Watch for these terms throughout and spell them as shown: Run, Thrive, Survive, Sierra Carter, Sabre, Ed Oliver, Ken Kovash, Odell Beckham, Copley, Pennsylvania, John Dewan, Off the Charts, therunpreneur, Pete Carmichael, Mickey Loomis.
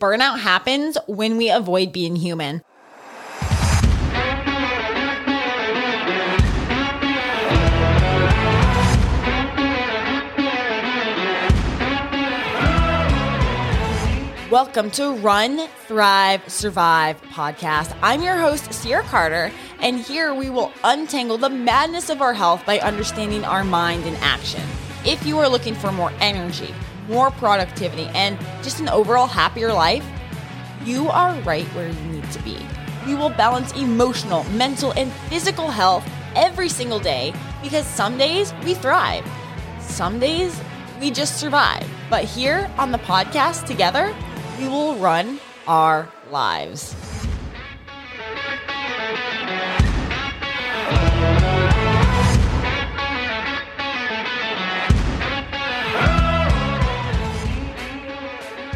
burnout happens when we avoid being human. Welcome to Run, Thrive, Survive podcast. I'm your host, Sierra Carter, and here we will untangle the madness of our health by understanding our mind in action. If you are looking for more energy, more productivity, and just an overall happier life, you are right where you need to be. We will balance emotional, mental, and physical health every single day because some days we thrive, some days we just survive. But here on the podcast together, we will run our lives.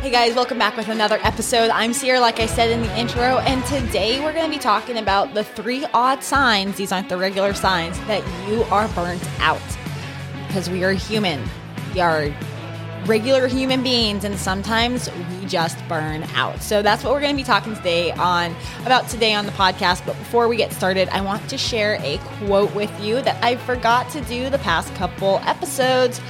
Hey guys, welcome back with another episode. I'm Sierra, like I said in the intro, and today we're going to be talking about the 3 odd signs. These aren't the regular signs that you are burnt out because we are human. We are regular human beings, and sometimes we just burn out. So that's what we're going to be talking about today on the podcast. But before we get started, I want to share a quote with you that I forgot to do the past couple episodes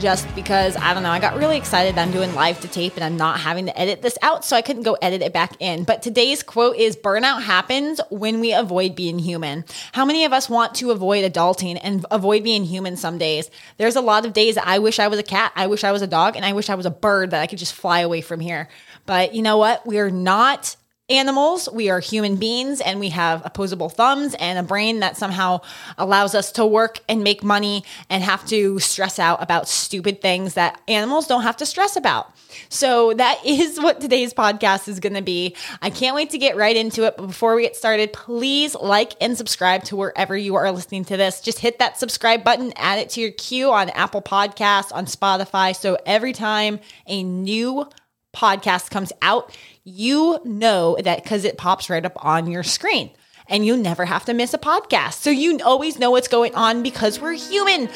just because, I don't know, I got really excited. I'm doing live to tape and I'm not having to edit this out, so I couldn't go edit it back in. But today's quote is, burnout happens when we avoid being human. How many of us want to avoid adulting and avoid being human some days? There's a lot of days that I wish I was a cat, I wish I was a dog, and I wish I was a bird that I could just fly away from here. But you know what? We are not animals. We are human beings, and we have opposable thumbs and a brain that somehow allows us to work and make money and have to stress out about stupid things that animals don't have to stress about. So that is what today's podcast is going to be. I can't wait to get right into it. But before we get started, please like and subscribe to wherever you are listening to this. Just hit that subscribe button, add it to your queue on Apple Podcasts, on Spotify. So every time a new podcast comes out, you know that because it pops right up on your screen, and you never have to miss a podcast. So you always know what's going on because we're human.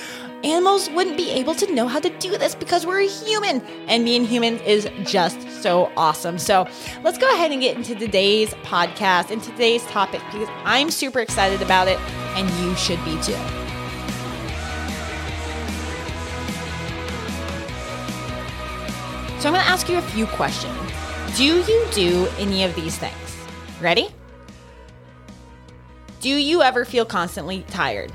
Animals wouldn't be able to know how to do this because we're human, and being human is just so awesome. So let's go ahead and get into today's podcast and today's topic because I'm super excited about it, and you should be too. So I'm going to ask you a few questions. Do you do any of these things? Ready? Do you ever feel constantly tired?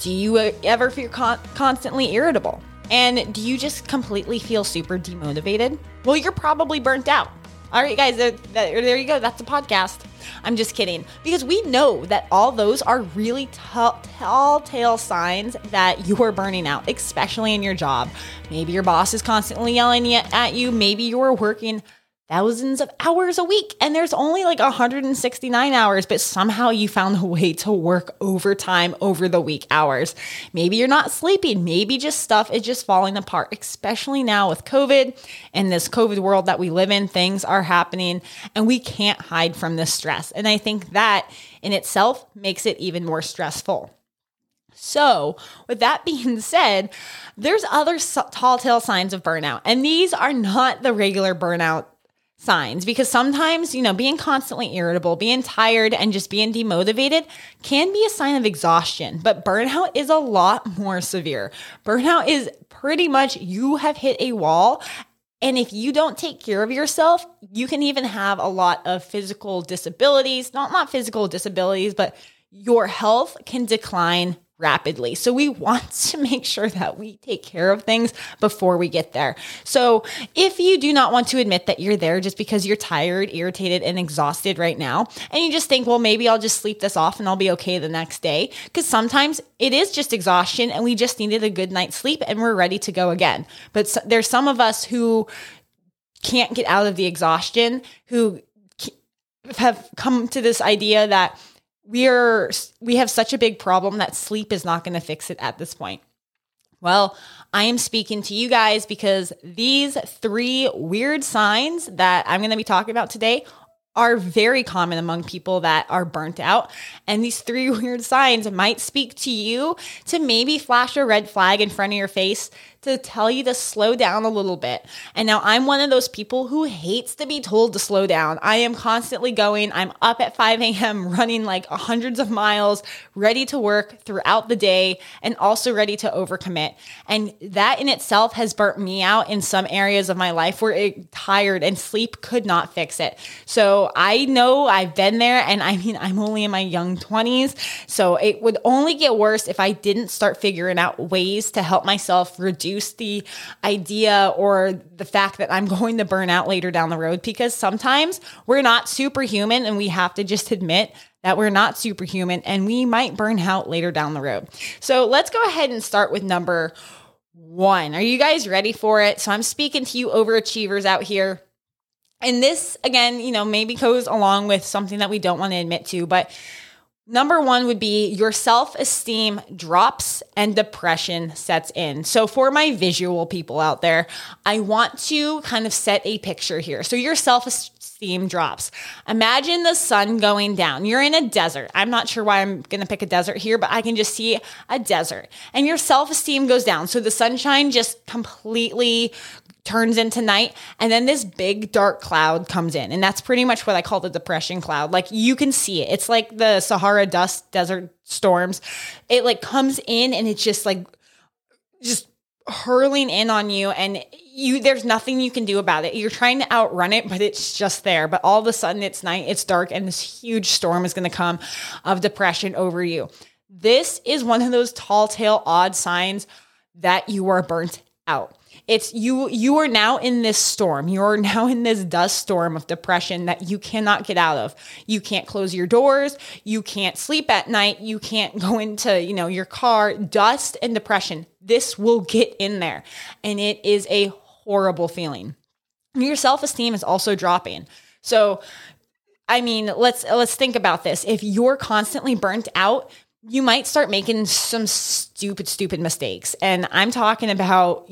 Do you ever feel constantly irritable? And do you just completely feel super demotivated? Well, you're probably burnt out. All right, guys, there you go. That's a podcast. I'm just kidding, because we know that all those are really telltale signs that you are burning out, especially in your job. Maybe your boss is constantly yelling at you. Maybe you're working thousands of hours a week and there's only like 169 hours, but somehow you found a way to work overtime over the week hours. Maybe you're not sleeping. Maybe just stuff is just falling apart, especially now with COVID and this COVID world that we live in. Things are happening and we can't hide from the stress. And I think that in itself makes it even more stressful. So with that being said, there's other telltale signs of burnout, and these are not the regular burnout signs, because sometimes, you know, being constantly irritable, being tired, and just being demotivated can be a sign of exhaustion, but burnout is a lot more severe. Burnout is pretty much you have hit a wall, and if you don't take care of yourself, you can even have a lot of physical disabilities, not physical disabilities, but your health can decline rapidly. So we want to make sure that we take care of things before we get there. So if you do not want to admit that you're there just because you're tired, irritated, and exhausted right now, and you just think, well, maybe I'll just sleep this off and I'll be okay the next day, because sometimes it is just exhaustion and we just needed a good night's sleep and we're ready to go again. But there's some of us who can't get out of the exhaustion, who have come to this idea that we have such a big problem that sleep is not going to fix it at this point. Well, I am speaking to you guys because these 3 weird signs that I'm going to be talking about today are very common among people that are burnt out. And these 3 weird signs might speak to you to maybe flash a red flag in front of your face to tell you to slow down a little bit. And now I'm one of those people who hates to be told to slow down. I am constantly going. I'm up at 5 a.m. running like hundreds of miles, ready to work throughout the day and also ready to overcommit. And that in itself has burnt me out in some areas of my life where it tired and sleep could not fix it. So I know I've been there, and I mean, I'm only in my young 20s. So it would only get worse if I didn't start figuring out ways to help myself reduce the idea or the fact that I'm going to burn out later down the road, because sometimes we're not superhuman and we have to just admit that we're not superhuman and we might burn out later down the road. So let's go ahead and start with number one. Are you guys ready for it? So I'm speaking to you overachievers out here. And this, again, you know, maybe goes along with something that we don't want to admit to, but number one would be your self-esteem drops and depression sets in. So for my visual people out there, I want to kind of set a picture here. So your self-esteem drops. Imagine the sun going down. You're in a desert. I'm not sure why I'm going to pick a desert here, but I can just see a desert. And your self-esteem goes down. So the sunshine just completely turns into night, and then this big dark cloud comes in, and that's pretty much what I call the depression cloud. Like, you can see it. It's like the Sahara dust desert storms. It like comes in and it's just like just hurling in on you, and you, there's nothing you can do about it. You're trying to outrun it, but it's just there. But all of a sudden it's night, it's dark, and this huge storm is going to come of depression over you. This is one of those tall tale odd signs that you are burnt out. It's you are now in this storm. You are now in this dust storm of depression that you cannot get out of. You can't close your doors. You can't sleep at night. You can't go into, you know, your car. Dust and depression. This will get in there. And it is a horrible feeling. Your self-esteem is also dropping. So, I mean, let's think about this. If you're constantly burnt out, you might start making some stupid mistakes. And I'm talking about,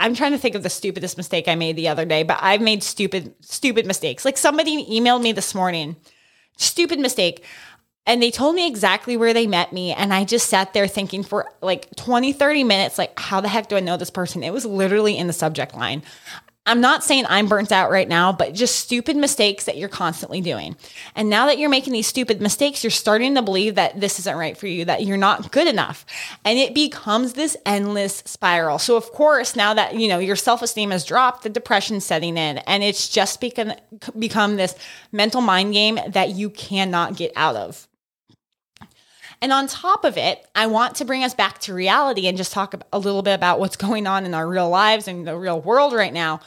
I'm trying to think of the stupidest mistake I made the other day, but I've made stupid mistakes. Like, somebody emailed me this morning, stupid mistake. And they told me exactly where they met me. And I just sat there thinking for like 20-30 minutes, like, how the heck do I know this person? It was literally in the subject line. I'm not saying I'm burnt out right now, but just stupid mistakes that you're constantly doing. And now that you're making these stupid mistakes, you're starting to believe that this isn't right for you, that you're not good enough. And it becomes this endless spiral. So of course, now that, you know, your self-esteem has dropped, the depression's setting in, and it's just become this mental mind game that you cannot get out of. And on top of it, I want to bring us back to reality and just talk a little bit about what's going on in our real lives and the real world right now.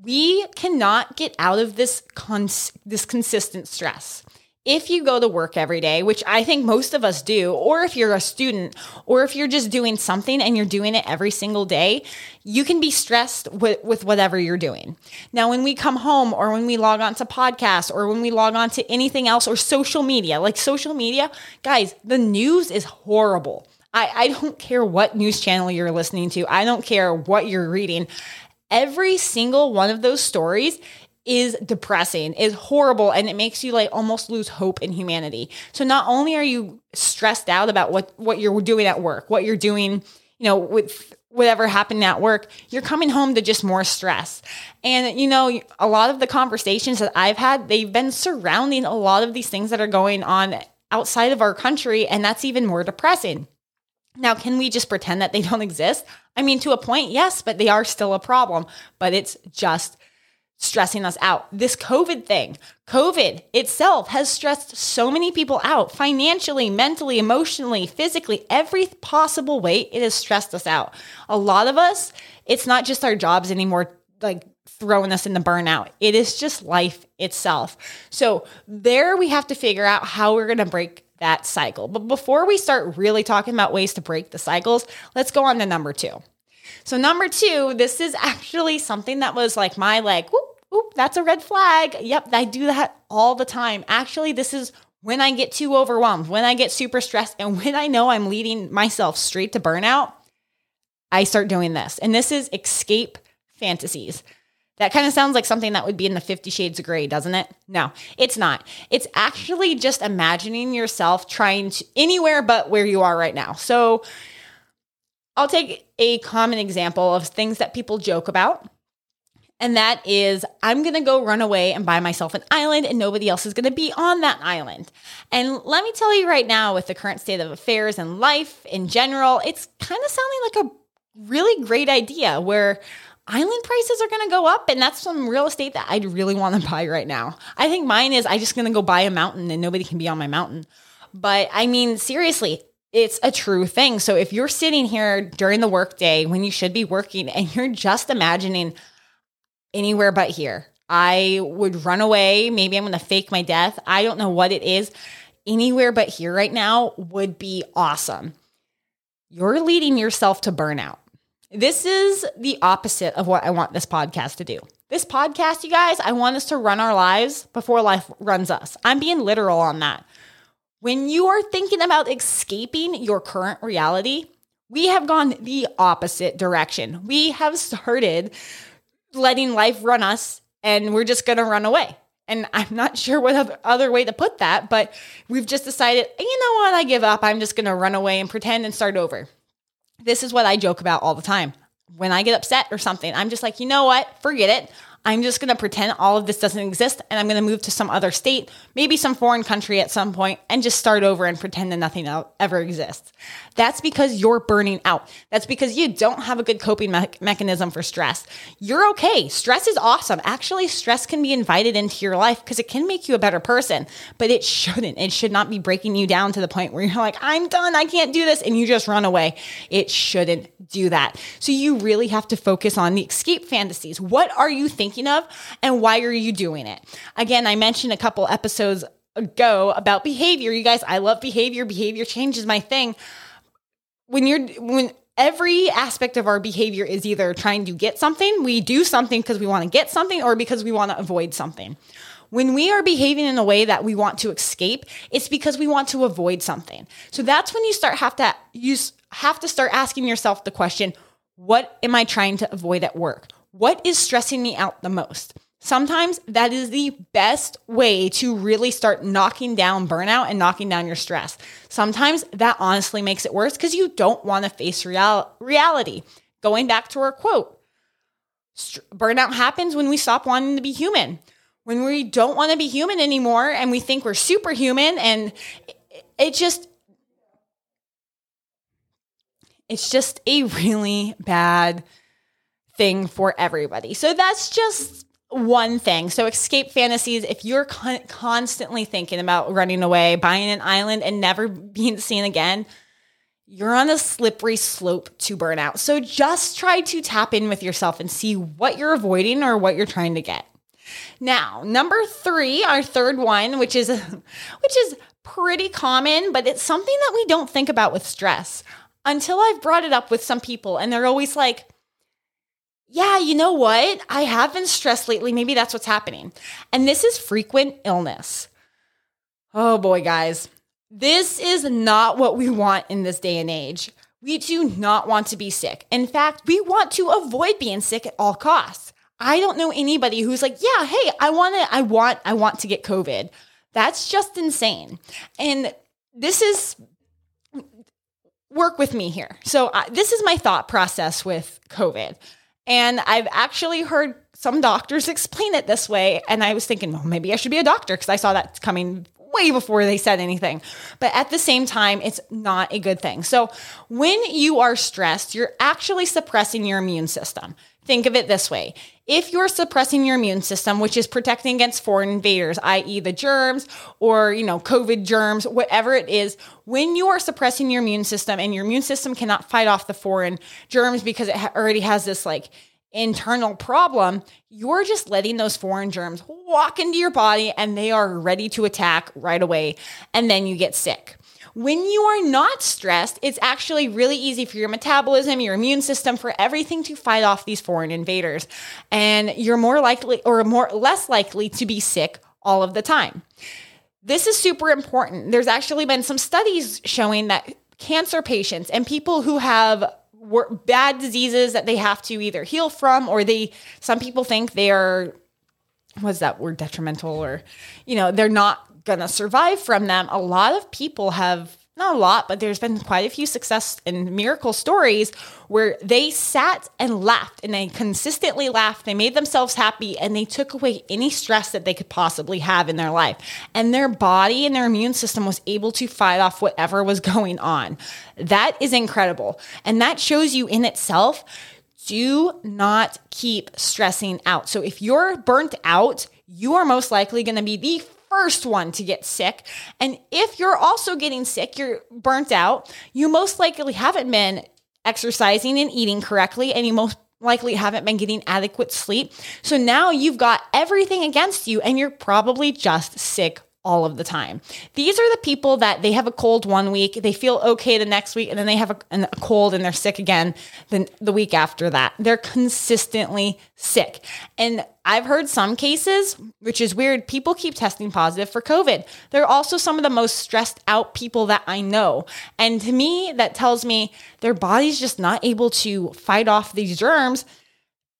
We cannot get out of this consistent stress. If you go to work every day, which I think most of us do, or if you're a student, or if you're just doing something and you're doing it every single day, you can be stressed with whatever you're doing. Now, when we come home, or when we log on to podcasts, or when we log on to anything else, or social media, like social media, guys, the news is horrible. I don't care what news channel you're listening to. I don't care what you're reading. Every single one of those stories is depressing, is horrible, and it makes you like almost lose hope in humanity. So not only are you stressed out about what you're doing at work, what you're doing, you know, with whatever happened at work, you're coming home to just more stress. And, you know, a lot of the conversations that I've had, they've been surrounding a lot of these things that are going on outside of our country, and that's even more depressing. Now, can we just pretend that they don't exist? I mean, to a point, yes, but they are still a problem, but it's just stressing us out. This COVID thing, COVID itself has stressed so many people out financially, mentally, emotionally, physically, every possible way it has stressed us out. A lot of us, it's not just our jobs anymore, like throwing us into burnout. It is just life itself. So there we have to figure out how we're going to break that cycle. But before we start really talking about ways to break the cycles, let's go on to number two. So number two, this is actually something that was like my like, whoop, that's a red flag. Yep, I do that all the time. Actually, this is when I get too overwhelmed, when I get super stressed, and when I know I'm leading myself straight to burnout, I start doing this. And this is escape fantasies. That kind of sounds like something that would be in the 50 Shades of Grey, doesn't it? No, it's not. It's actually just imagining yourself trying to anywhere but where you are right now. So I'll take a common example of things that people joke about. And that is, I'm going to go run away and buy myself an island and nobody else is going to be on that island. And let me tell you right now, with the current state of affairs and life in general, it's kind of sounding like a really great idea where island prices are going to go up, and that's some real estate that I'd really want to buy right now. I think mine is I'm just going to go buy a mountain and nobody can be on my mountain. But I mean, seriously, it's a true thing. So if you're sitting here during the workday when you should be working and you're just imagining anywhere but here, I would run away. Maybe I'm going to fake my death. I don't know what it is. Anywhere but here right now would be awesome. You're leading yourself to burnout. This is the opposite of what I want this podcast to do. This podcast, you guys, I want us to run our lives before life runs us. I'm being literal on that. When you are thinking about escaping your current reality, we have gone the opposite direction. We have started letting life run us, and we're just going to run away. And I'm not sure what other way to put that, but we've just decided, you know what? I give up. I'm just going to run away and pretend and start over. This is what I joke about all the time. When I get upset or something, I'm just like, you know what? Forget it. I'm just going to pretend all of this doesn't exist, and I'm going to move to some other state, maybe some foreign country at some point, and just start over and pretend that nothing ever exists. That's because you're burning out. That's because you don't have a good coping mechanism for stress. You're okay. Stress is awesome. Actually, stress can be invited into your life because it can make you a better person, but it shouldn't. It should not be breaking you down to the point where you're like, I'm done. I can't do this. And you just run away. It shouldn't do that. So you really have to focus on the escape fantasies. What are you thinking of, and why are you doing it? Again, I mentioned a couple episodes ago about behavior. You guys, I love behavior. Behavior change is my thing. When every aspect of our behavior is either trying to get something, we do something because we want to get something or because we want to avoid something. When we are behaving in a way that we want to escape, it's because we want to avoid something. So that's when you have to start asking yourself the question, what am I trying to avoid at work? What is stressing me out the most? Sometimes that is the best way to really start knocking down burnout and knocking down your stress. Sometimes that honestly makes it worse because you don't want to face reality. Going back to our quote, burnout happens when we stop wanting to be human. When we don't want to be human anymore and we think we're superhuman, and it's just a really bad thing for everybody. So that's just one thing. So escape fantasies, if you're constantly thinking about running away, buying an island, and never being seen again, you're on a slippery slope to burnout. So just try to tap in with yourself and see what you're avoiding or what you're trying to get. Now, number three, our third one, which is pretty common, but it's something that we don't think about with stress until I've brought it up with some people, and they're always like, yeah, you know what? I have been stressed lately. Maybe that's what's happening. And this is frequent illness. Oh boy, guys. This is not what we want in this day and age. We do not want to be sick. In fact, we want to avoid being sick at all costs. I don't know anybody who's like, yeah, hey, I want to get COVID. That's just insane. And this is, work with me here. So this is my thought process with COVID. And I've actually heard some doctors explain it this way. And I was thinking, well, maybe I should be a doctor because I saw that coming way before they said anything. But at the same time, it's not a good thing. So when you are stressed, you're actually suppressing your immune system. Think of it this way. If you're suppressing your immune system, which is protecting against foreign invaders, i.e. the germs or, COVID germs, whatever it is, when you are suppressing your immune system and your immune system cannot fight off the foreign germs because it already has this internal problem, you're just letting those foreign germs walk into your body and they are ready to attack right away. And then you get sick. When you are not stressed, it's actually really easy for your metabolism, your immune system, for everything to fight off these foreign invaders. And you're less likely to be sick all of the time. This is super important. There's actually been some studies showing that cancer patients and people who have bad diseases that they have to either heal from, or some people think they are, what's that word, detrimental, or, they're not going to survive from them. A lot of people have not a lot, but there's been quite a few success and miracle stories where they sat and laughed, and they consistently laughed. They made themselves happy, and they took away any stress that they could possibly have in their life. And their body and their immune system was able to fight off whatever was going on. That is incredible. And that shows you in itself, do not keep stressing out. So if you're burnt out, you are most likely going to be the first one to get sick. And if you're also getting sick, you're burnt out, you most likely haven't been exercising and eating correctly, and you most likely haven't been getting adequate sleep. So now you've got everything against you, and you're probably just sick all of the time. These are the people that they have a cold one week, they feel okay the next week, and then they have a cold and they're sick again the week after that. They're consistently sick. And I've heard some cases, which is weird, people keep testing positive for COVID. They're also some of the most stressed out people that I know. And to me, that tells me their body's just not able to fight off these germs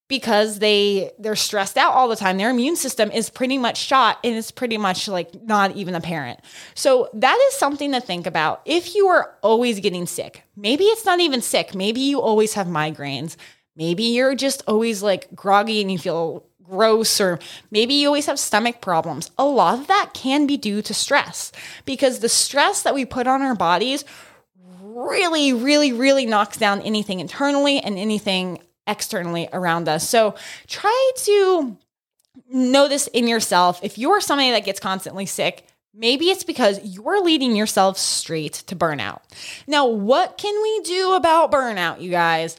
because they're stressed out all the time. Their immune system is pretty much shot, and it's pretty much like not even apparent. So that is something to think about. If you are always getting sick, maybe it's not even sick. Maybe you always have migraines. Maybe you're just always like groggy and you feel gross, or maybe you always have stomach problems. A lot of that can be due to stress, because the stress that we put on our bodies really, really, really knocks down anything internally and anything externally around us. So try to know this in yourself. If you're somebody that gets constantly sick, maybe it's because you're leading yourself straight to burnout. Now, what can we do about burnout, you guys?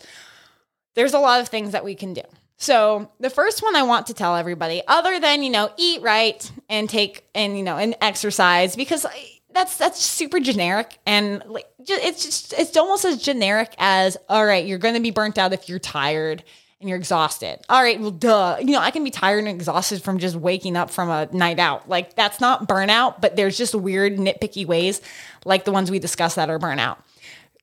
There's a lot of things that we can do. So the first one I want to tell everybody, other than, eat right and and exercise, because that's super generic, and it's almost as generic as, all right, you're going to be burnt out if you're tired and you're exhausted. All right, well, duh. I can be tired and exhausted from just waking up from a night out. Like, that's not burnout, but there's just weird nitpicky ways like the ones we discussed that are burnout.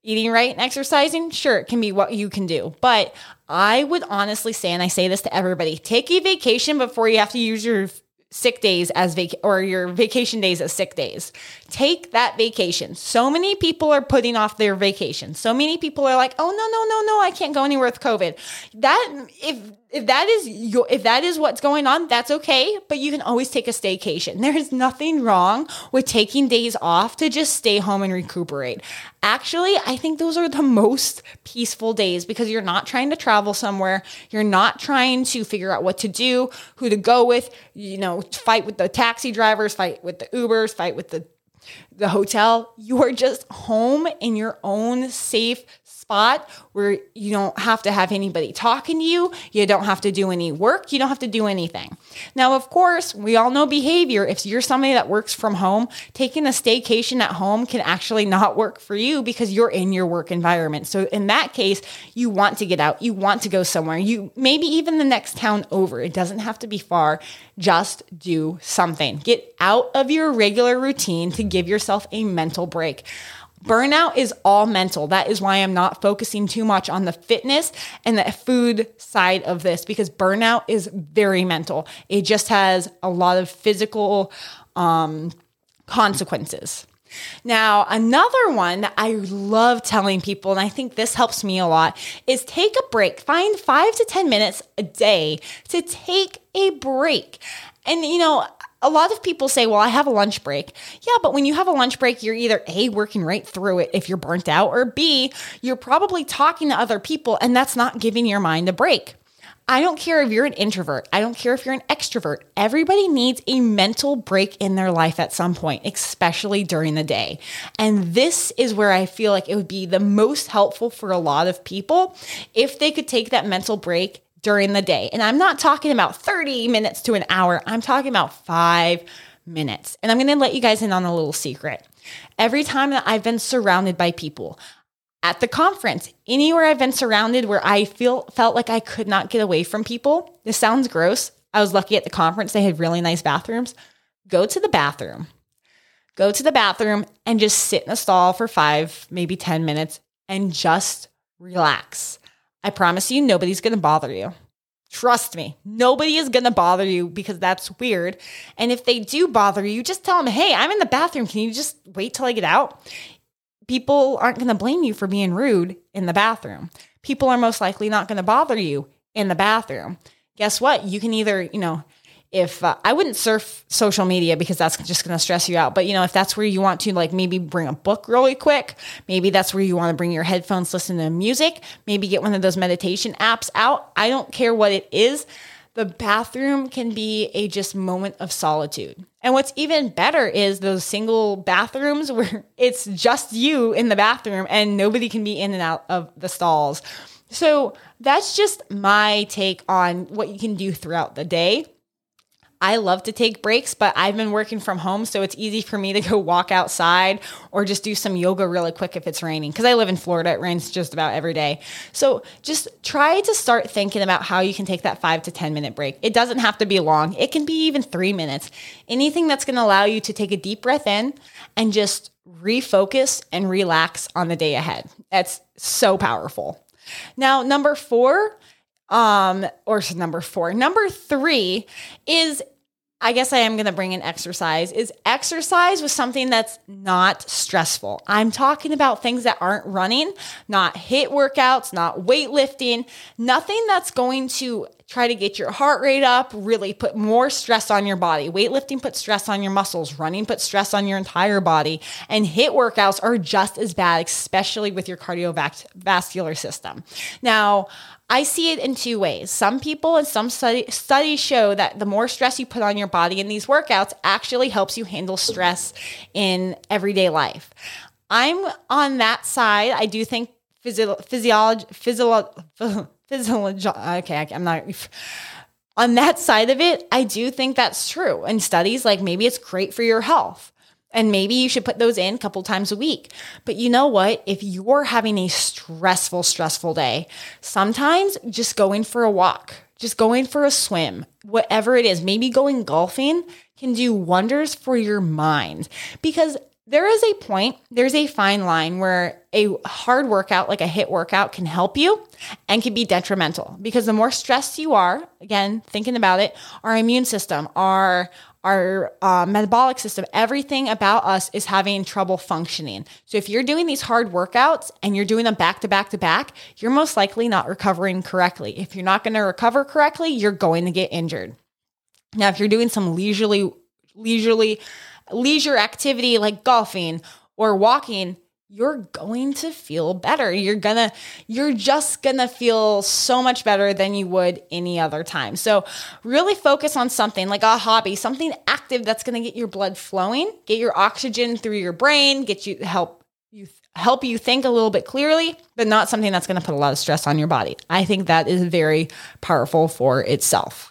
Eating right and exercising, sure, it can be what you can do. But I would honestly say, and I say this to everybody, take a vacation before you have to use your sick days as your vacation days as sick days. Take that vacation. So many people are putting off their vacation. So many people are like, "Oh no, I can't go anywhere with COVID." That if that is what's going on, that's okay, but you can always take a staycation. There is nothing wrong with taking days off to just stay home and recuperate. Actually, I think those are the most peaceful days, because you're not trying to travel somewhere. You're not trying to figure out what to do, who to go with, fight with the taxi drivers, fight with the Ubers, fight with the hotel. You are just home in your own safe spot where you don't have to have anybody talking to you. You don't have to do any work. You don't have to do anything. Now, of course, we all know behavior. If you're somebody that works from home, taking a staycation at home can actually not work for you because you're in your work environment. So in that case, you want to get out. You want to go somewhere. You maybe even the next town over. It doesn't have to be far. Just do something. Get out of your regular routine to give yourself a mental break. Burnout is all mental. That is why I'm not focusing too much on the fitness and the food side of this, because burnout is very mental. It just has a lot of physical consequences. Now, another one that I love telling people, and I think this helps me a lot, is take a break. Find 5 to 10 minutes a day to take a break. And, a lot of people say, well, I have a lunch break. Yeah, but when you have a lunch break, you're either A, working right through it if you're burnt out, or B, you're probably talking to other people, and that's not giving your mind a break. I don't care if you're an introvert. I don't care if you're an extrovert. Everybody needs a mental break in their life at some point, especially during the day. And this is where I feel like it would be the most helpful for a lot of people if they could take that mental break during the day. And I'm not talking about 30 minutes to an hour. I'm talking about 5 minutes. And I'm going to let you guys in on a little secret. Every time that I've been surrounded by people at the conference, anywhere I've been surrounded where I felt like I could not get away from people, this sounds gross. I was lucky at the conference. They had really nice bathrooms. Go to the bathroom and just sit in a stall for 5, maybe 10 minutes and just relax. I promise you, nobody's going to bother you. Trust me, nobody is going to bother you, because that's weird. And if they do bother you, just tell them, hey, I'm in the bathroom. Can you just wait till I get out? people aren't going to blame you for being rude in the bathroom. People are most likely not going to bother you in the bathroom. Guess what? You can either, you know, if I wouldn't surf social media because that's just going to stress you out. But, you know, if that's where you want to, like, maybe bring a book really quick, maybe that's where you want to bring your headphones, listen to music, maybe get one of those meditation apps out. I don't care what it is. The bathroom can be a just moment of solitude. And what's even better is those single bathrooms where it's just you in the bathroom and nobody can be in and out of the stalls. So that's just my take on what you can do throughout the day. I love to take breaks, but I've been working from home, so it's easy for me to go walk outside or just do some yoga really quick if it's raining. Because I live in Florida, it rains just about every day. So just try to start thinking about how you can take that 5 to 10 minute break. It doesn't have to be long. It can be even 3 minutes. Anything that's going to allow you to take a deep breath in and just refocus and relax on the day ahead. That's so powerful. Now, number three is, I guess I am going to bring in exercise, is exercise with something that's not stressful. I'm talking about things that aren't running, not HIIT workouts, not weightlifting, nothing that's going to try to get your heart rate up, really put more stress on your body. Weightlifting puts stress on your muscles, running puts stress on your entire body, and HIIT workouts are just as bad, especially with your cardiovascular system. Now, I see it in two ways. Some people and some studies show that the more stress you put on your body in these workouts actually helps you handle stress in everyday life. I'm on that side. I do think on that side of it, I do think that's true. And studies, like, maybe it's great for your health. And maybe you should put those in a couple times a week. But you know what? If you're having a stressful day, sometimes just going for a walk, just going for a swim, whatever it is, maybe going golfing can do wonders for your mind. Because there is a point, there's a fine line where a hard workout, like a HIIT workout, can help you and can be detrimental. Because the more stressed you are, again, thinking about it, our immune system, our metabolic system, everything about us is having trouble functioning. So if you're doing these hard workouts and you're doing them back to back, you're most likely not recovering correctly. If you're not going to recover correctly, you're going to get injured. Now, if you're doing some leisure activity like golfing or walking, you're going to feel better. You're just gonna feel so much better than you would any other time. So really focus on something like a hobby, something active that's gonna get your blood flowing, get your oxygen through your brain, help you think a little bit clearly, but not something that's gonna put a lot of stress on your body. I think that is very powerful for itself.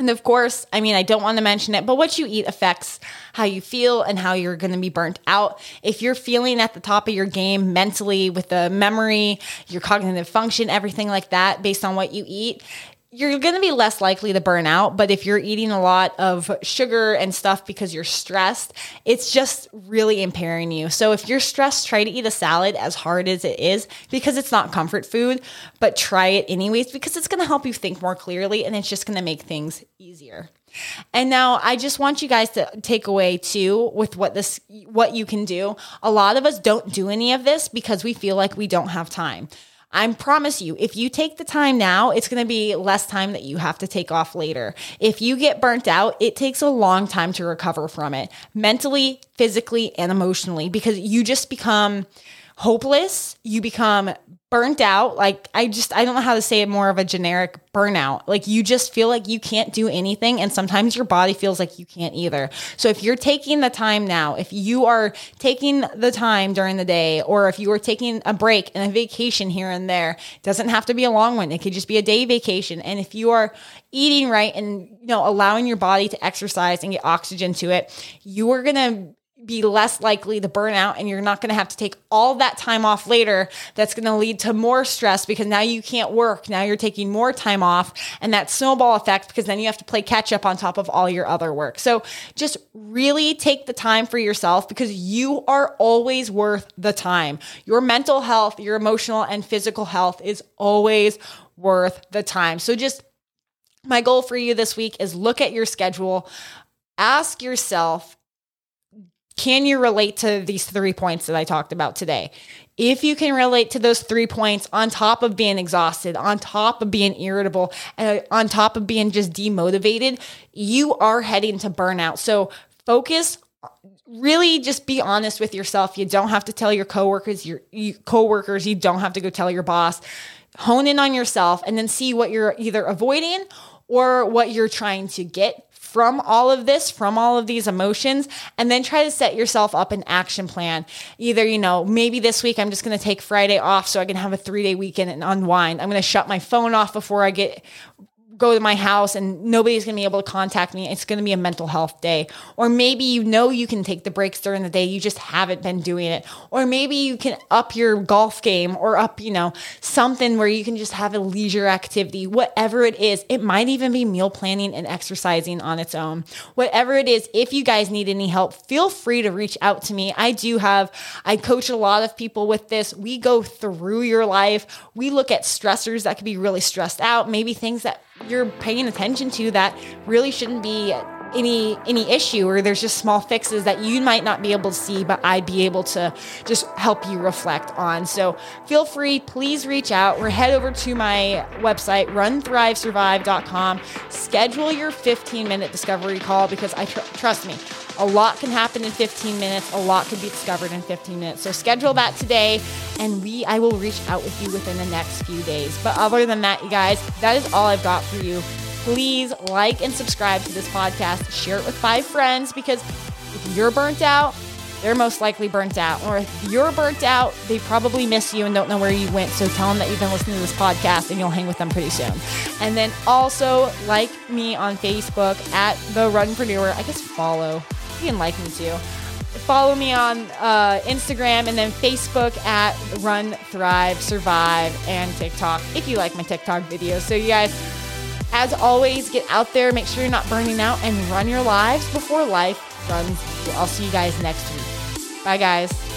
And of course, I mean, I don't want to mention it, but what you eat affects how you feel and how you're going to be burnt out. If you're feeling at the top of your game mentally with the memory, your cognitive function, everything like that, based on what you eat, you're going to be less likely to burn out. But if you're eating a lot of sugar and stuff because you're stressed, it's just really impairing you. So if you're stressed, try to eat a salad, as hard as it is, because it's not comfort food, but try it anyways, because it's going to help you think more clearly and it's just going to make things easier. And now I just want you guys to take away too with what you can do. A lot of us don't do any of this because we feel like we don't have time. I promise you, if you take the time now, it's going to be less time that you have to take off later. If you get burnt out, it takes a long time to recover from it, mentally, physically, and emotionally, because you just become hopeless. You become burnt out. Like, I don't know how to say it, more of a generic burnout. Like, you just feel like you can't do anything. And sometimes your body feels like you can't either. So if you're taking the time now, if you are taking the time during the day, or if you are taking a break and a vacation here and there, it doesn't have to be a long one. It could just be a day vacation. And if you are eating right and, you know, allowing your body to exercise and get oxygen to it, you are going to be less likely to burn out, and you're not going to have to take all that time off later. That's going to lead to more stress because now you can't work. Now you're taking more time off, and that snowball effect, because then you have to play catch up on top of all your other work. So just really take the time for yourself, because you are always worth the time. Your mental health, your emotional and physical health is always worth the time. So just my goal for you this week is look at your schedule, ask yourself, Can you relate to these 3 points that I talked about today? If you can relate to those 3 points, on top of being exhausted, on top of being irritable, and on top of being just demotivated, you are heading to burnout. So focus, really just be honest with yourself. You don't have to tell your coworkers, you don't have to go tell your boss. Hone in on yourself and then see what you're either avoiding or what you're trying to get from all of this, from all of these emotions, and then try to set yourself up an action plan. Either, maybe this week I'm just going to take Friday off so I can have a 3-day weekend and unwind. I'm going to shut my phone off before I go to my house and nobody's going to be able to contact me. It's going to be a mental health day. Or maybe you can take the breaks during the day. You just haven't been doing it. Or maybe you can up your golf game or up, something where you can just have a leisure activity. Whatever it is, it might even be meal planning and exercising on its own. Whatever it is, if you guys need any help, feel free to reach out to me. I coach a lot of people with this. We go through your life. We look at stressors that could be really stressed out, maybe things that you're paying attention to that really shouldn't be any issue, or there's just small fixes that you might not be able to see, but I'd be able to just help you reflect on. So feel free, please reach out or head over to my website, runthrivesurvive.com. Schedule your 15-minute discovery call because trust me, a lot can happen in 15 minutes. A lot can be discovered in 15 minutes. So schedule that today and I will reach out with you within the next few days. But other than that, you guys, that is all I've got for you. Please like and subscribe to this podcast. Share it with 5 friends because if you're burnt out, they're most likely burnt out. Or if you're burnt out, they probably miss you and don't know where you went. So tell them that you've been listening to this podcast and you'll hang with them pretty soon. And then also like me on Facebook at The Runpreneur. I guess follow. You can like me too. Follow me on Instagram and then Facebook at Run, Thrive, Survive, and TikTok if you like my TikTok videos. So you guys, as always, get out there, make sure you're not burning out, and run your lives before life runs. I'll see you guys next week. Bye, guys.